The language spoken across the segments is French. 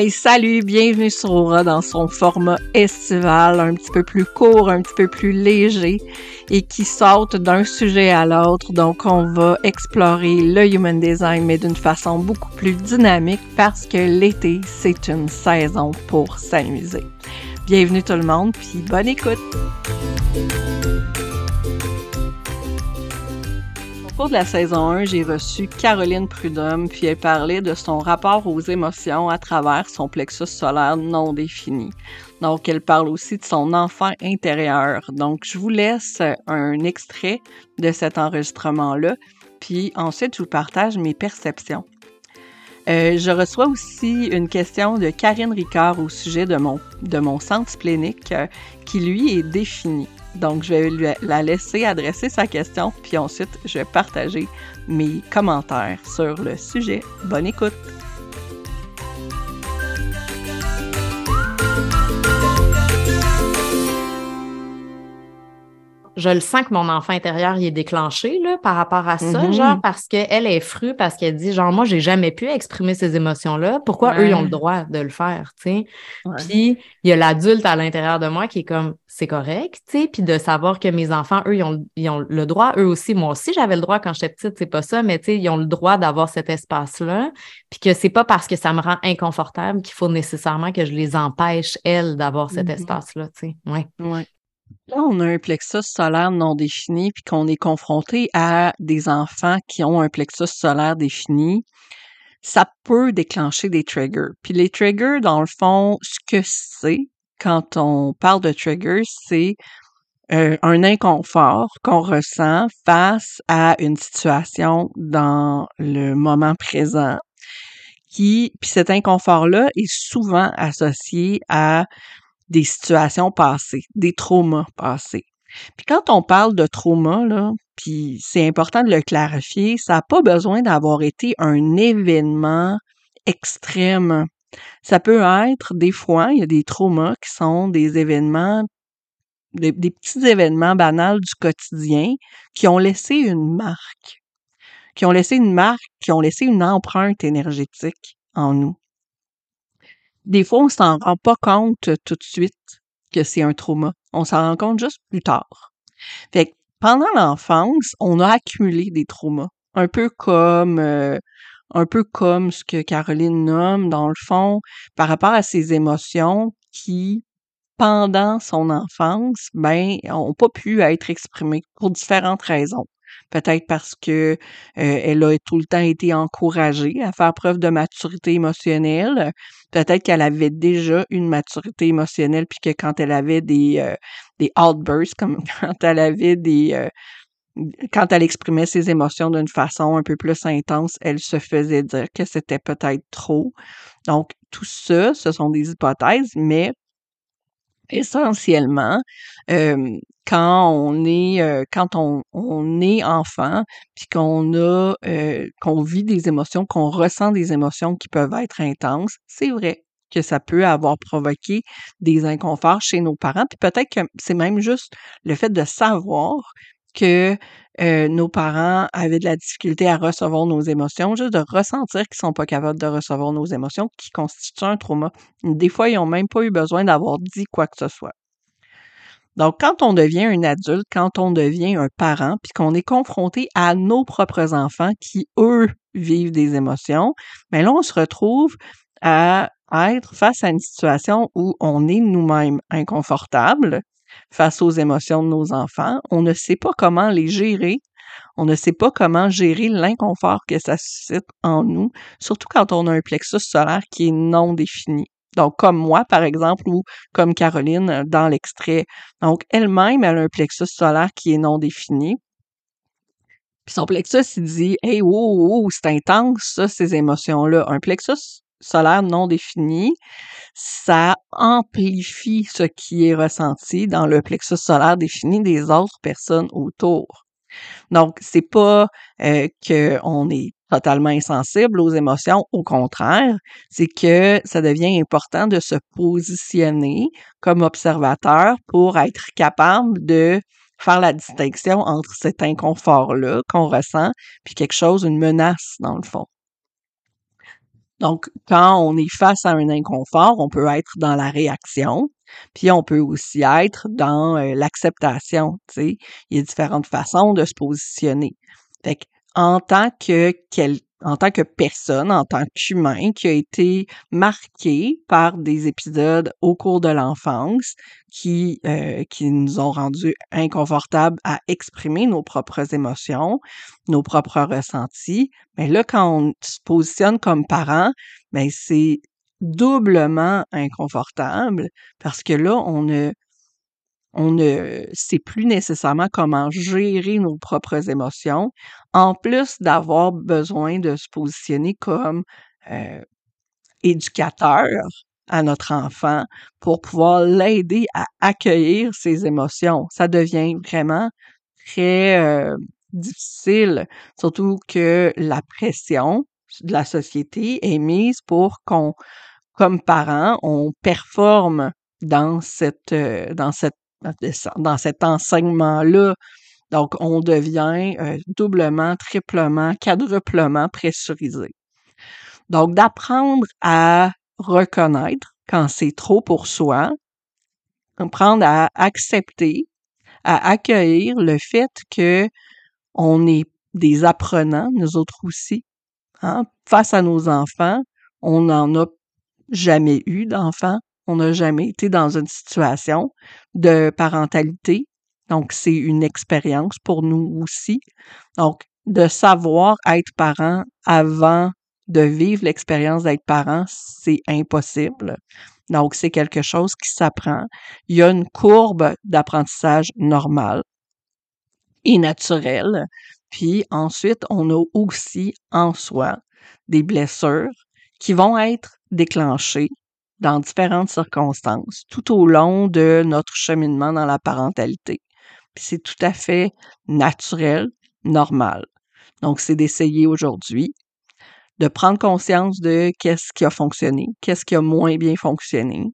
Hey, salut, bienvenue sur Aura dans son format estival, un petit peu plus court, un petit peu plus léger et qui saute d'un sujet à l'autre. Donc, on va explorer le human design, mais d'une façon beaucoup plus dynamique parce que l'été, c'est une saison pour s'amuser. Bienvenue tout le monde, puis bonne écoute! Au cours de la saison 1, j'ai reçu Carolyn Prud'homme, puis elle parlait de son rapport aux émotions à travers son plexus solaire non défini. Donc, elle parle aussi de son enfant intérieur. Donc, je vous laisse un extrait de cet enregistrement-là, puis ensuite, je vous partage mes perceptions. Je reçois aussi une question de Karine Ricard au sujet de mon centre splénique qui, lui, est défini. Donc, je vais la laisser adresser sa question, puis ensuite, je vais partager mes commentaires sur le sujet. Bonne écoute! Je le sens que mon enfant intérieur, il est déclenché là, par rapport à ça, genre parce qu'elle est frue, parce qu'elle dit, genre, moi, j'ai jamais pu exprimer ces émotions-là. Pourquoi eux, ils ont le droit de le faire, tu sais? Ouais. Puis, il y a l'adulte à l'intérieur de moi qui est comme, c'est correct, tu sais? Puis de savoir que mes enfants, eux, ils ont le droit, eux aussi. Moi aussi, j'avais le droit quand j'étais petite, c'est pas ça, mais tu sais, ils ont le droit d'avoir cet espace-là. Puis que c'est pas parce que ça me rend inconfortable qu'il faut nécessairement que je les empêche, elles, d'avoir cet espace-là, tu sais? Oui. Ouais. Là, on a un plexus solaire non défini, puis qu'on est confronté à des enfants qui ont un plexus solaire défini, ça peut déclencher des triggers. Puis les triggers, dans le fond, ce que c'est, quand on parle de triggers, c'est un inconfort qu'on ressent face à une situation dans le moment présent. Puis cet inconfort-là est souvent associé à des situations passées, des traumas passés. Puis quand on parle de trauma, là, puis c'est important de le clarifier, ça n'a pas besoin d'avoir été un événement extrême. Ça peut être, des fois, il y a des traumas qui sont des événements, des petits événements banals du quotidien qui ont laissé une marque, qui ont laissé une empreinte énergétique en nous. Des fois, on s'en rend pas compte tout de suite que c'est un trauma. On s'en rend compte juste plus tard. Fait que pendant l'enfance, on a accumulé des traumas. Un peu comme ce que Caroline nomme, dans le fond, par rapport à ses émotions qui, pendant son enfance, n'ont pas pu être exprimées pour différentes raisons. Peut-être parce que elle a tout le temps été encouragée à faire preuve de maturité émotionnelle. Peut-être qu'elle avait déjà une maturité émotionnelle, puis que quand elle avait des outbursts, comme quand elle avait quand elle exprimait ses émotions d'une façon un peu plus intense, elle se faisait dire que c'était peut-être trop. Donc, tout ça, ce sont des hypothèses, mais essentiellement, quand on est enfant, puis qu'on vit des émotions, qu'on ressent des émotions qui peuvent être intenses, c'est vrai que ça peut avoir provoqué des inconforts chez nos parents. Puis peut-être que c'est même juste le fait de savoir que nos parents avaient de la difficulté à recevoir nos émotions, juste de ressentir qu'ils sont pas capables de recevoir nos émotions, qui constitue un trauma. Des fois, ils ont même pas eu besoin d'avoir dit quoi que ce soit. Donc, quand on devient un adulte, quand on devient un parent, puis qu'on est confronté à nos propres enfants qui, eux, vivent des émotions, mais là, on se retrouve à être face à une situation où on est nous-mêmes inconfortable, face aux émotions de nos enfants, on ne sait pas comment les gérer, on ne sait pas comment gérer l'inconfort que ça suscite en nous, surtout quand on a un plexus solaire qui est non défini. Donc, comme moi, par exemple, ou comme Caroline dans l'extrait. Donc, elle-même, elle a un plexus solaire qui est non défini. Puis son plexus, il dit « Hey, wow, c'est intense, ça, ces émotions-là. » Un plexus solaire non défini, ça amplifie ce qui est ressenti dans le plexus solaire défini des autres personnes autour. Donc, c'est pas qu'on est totalement insensible aux émotions, au contraire, c'est que ça devient important de se positionner comme observateur pour être capable de faire la distinction entre cet inconfort-là qu'on ressent puis quelque chose, une menace dans le fond. Donc, quand on est face à un inconfort, on peut être dans la réaction, puis on peut aussi être dans l'acceptation, tu sais. Il y a différentes façons de se positionner. Fait qu'en tant que personne, en tant qu'humain qui a été marqué par des épisodes au cours de l'enfance qui nous ont rendus inconfortables à exprimer nos propres émotions, nos propres ressentis, mais là, quand on se positionne comme parent, bien, c'est doublement inconfortable parce que là, on ne sait plus nécessairement comment gérer nos propres émotions, en plus d'avoir besoin de se positionner comme éducateur à notre enfant pour pouvoir l'aider à accueillir ses émotions. Ça devient vraiment très difficile, surtout que la pression de la société est mise pour qu'on, comme parents, on performe dans cet enseignement-là. Donc, on devient doublement, triplement, quadruplement pressurisé. Donc, d'apprendre à reconnaître quand c'est trop pour soi, apprendre à accepter, à accueillir le fait que on est des apprenants, nous autres aussi. Hein? Face à nos enfants, on n'en a jamais eu d'enfants. On n'a jamais été dans une situation de parentalité. Donc, c'est une expérience pour nous aussi. Donc, de savoir être parent avant de vivre l'expérience d'être parent, c'est impossible. Donc, c'est quelque chose qui s'apprend. Il y a une courbe d'apprentissage normale et naturelle. Puis ensuite, on a aussi en soi des blessures qui vont être déclenchées dans différentes circonstances, tout au long de notre cheminement dans la parentalité. Puis c'est tout à fait naturel, normal. Donc, c'est d'essayer aujourd'hui de prendre conscience de qu'est-ce qui a fonctionné, qu'est-ce qui a moins bien fonctionné,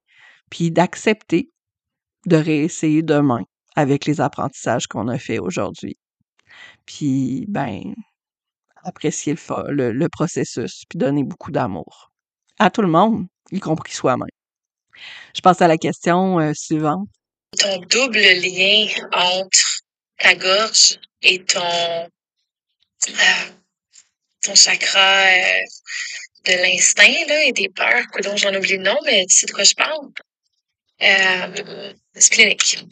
puis d'accepter de réessayer demain avec les apprentissages qu'on a faits aujourd'hui. Puis, ben, apprécier le processus, puis donner beaucoup d'amour à tout le monde, y compris soi-même. Je passe à la question suivante. Ton double lien entre ta gorge et ton chakra de l'instinct là, et des peurs, dont j'en oublie le nom, mais tu sais de quoi je parle? Splénique.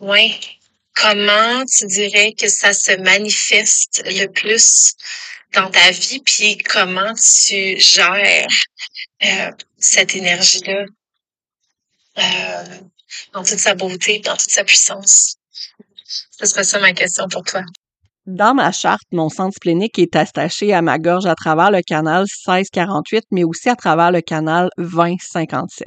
Oui. Comment tu dirais que ça se manifeste le plus dans ta vie, puis comment tu gères cette énergie-là dans toute sa beauté, dans toute sa puissance? Ce serait ça ma question pour toi. Dans ma charte, mon centre splénique est attaché à ma gorge à travers le canal 1648, mais aussi à travers le canal 2057.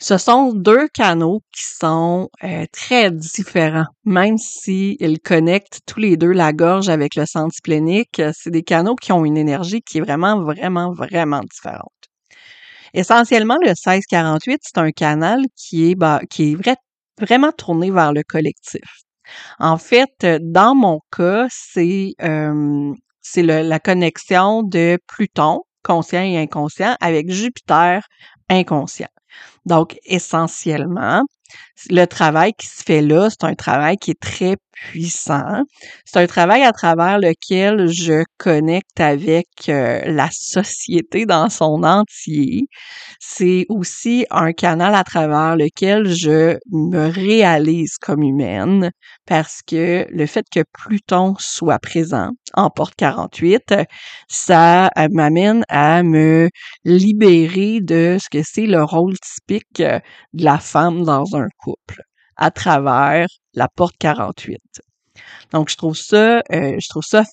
Ce sont deux canaux qui sont très différents, même s'ils connectent tous les deux la gorge avec le centre splénique. C'est des canaux qui ont une énergie qui est vraiment, vraiment, vraiment différente. Essentiellement, le 1648, c'est un canal qui est vraiment tourné vers le collectif. En fait, dans mon cas, c'est la connexion de Pluton, conscient et inconscient, avec Jupiter, inconscient. Donc, essentiellement, le travail qui se fait là, c'est un travail qui est très puissant. C'est un travail à travers lequel je connecte avec la société dans son entier. C'est aussi un canal à travers lequel je me réalise comme humaine parce que le fait que Pluton soit présent en porte 48, ça m'amène à me libérer de ce que c'est le rôle typique de la femme dans un couple à travers la porte 48. Donc, je trouve ça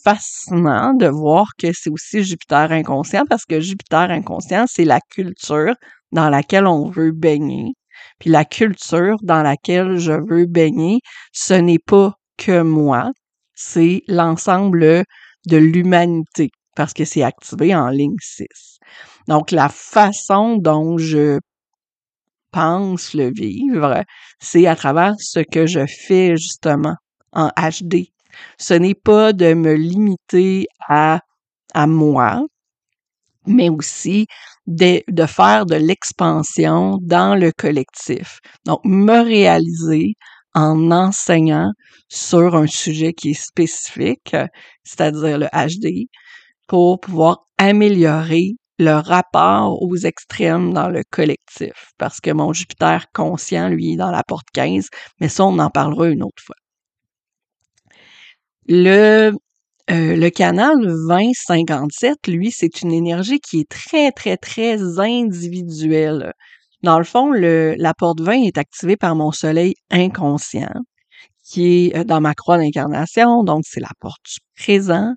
fascinant de voir que c'est aussi Jupiter inconscient parce que Jupiter inconscient, c'est la culture dans laquelle on veut baigner. Puis la culture dans laquelle je veux baigner, ce n'est pas que moi, c'est l'ensemble de l'humanité parce que c'est activé en ligne 6. Donc, la façon dont je pense le vivre, c'est à travers ce que je fais justement en HD. Ce n'est pas de me limiter à moi, mais aussi de faire de l'expansion dans le collectif. Donc, me réaliser en enseignant sur un sujet qui est spécifique, c'est-à-dire le HD, pour pouvoir améliorer le rapport aux extrêmes dans le collectif. Parce que mon Jupiter conscient, lui, est dans la porte 15, mais ça, on en parlera une autre fois. Le canal 2057, lui, c'est une énergie qui est très, très, très individuelle. Dans le fond, la porte 20 est activée par mon soleil inconscient, qui est dans ma croix d'incarnation, donc c'est la porte du présent.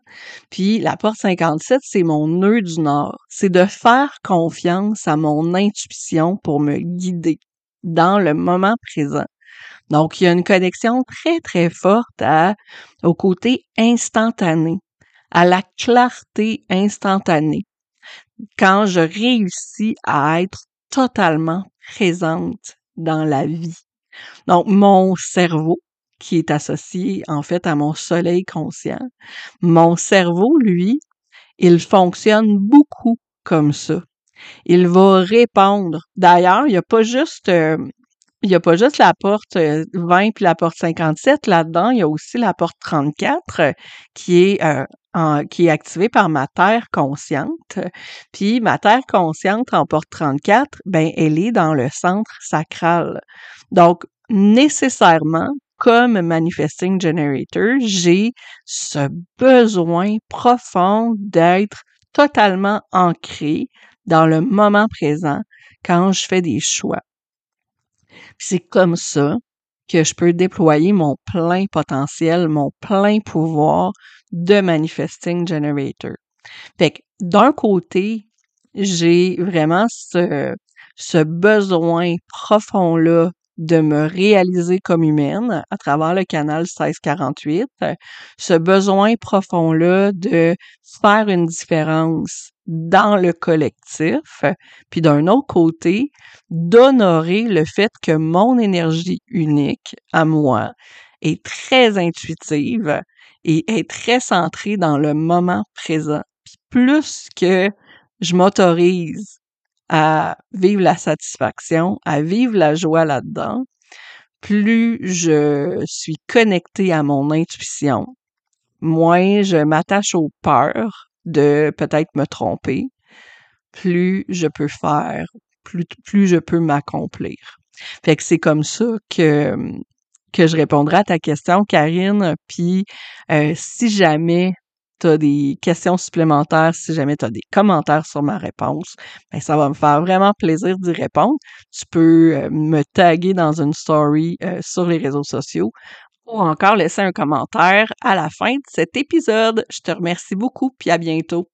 Puis la porte 57, c'est mon nœud du nord. C'est de faire confiance à mon intuition pour me guider dans le moment présent. Donc, il y a une connexion très, très forte au côté instantané, à la clarté instantanée. Quand je réussis à être totalement présente dans la vie. Donc, mon cerveau, qui est associé en fait à mon soleil conscient, mon cerveau, lui, il fonctionne beaucoup comme ça. Il va répondre. D'ailleurs, il n'y a pas juste la porte 20 puis la porte 57. Là-dedans, il y a aussi la porte 34 qui est activée par ma Terre consciente. Puis ma Terre consciente en porte 34, ben elle est dans le centre sacral. Donc, nécessairement, comme Manifesting Generator, j'ai ce besoin profond d'être totalement ancré dans le moment présent quand je fais des choix. C'est comme ça que je peux déployer mon plein potentiel, mon plein pouvoir de Manifesting Generator. Fait que d'un côté, j'ai vraiment ce besoin profond-là de me réaliser comme humaine à travers le canal 1648, ce besoin profond-là de faire une différence dans le collectif, puis d'un autre côté, d'honorer le fait que mon énergie unique à moi est très intuitive et est très centrée dans le moment présent. Puis plus que je m'autorise à vivre la satisfaction, à vivre la joie là-dedans, plus je suis connectée à mon intuition, moins je m'attache aux peurs de peut-être me tromper, plus je peux faire, plus je peux m'accomplir. Fait que c'est comme ça que je répondrai à ta question, Karine, puis si jamais tu as des questions supplémentaires, si jamais tu as des commentaires sur ma réponse, bien, ça va me faire vraiment plaisir d'y répondre. Tu peux me taguer dans une story sur les réseaux sociaux ou encore laisser un commentaire à la fin de cet épisode. Je te remercie beaucoup, puis à bientôt.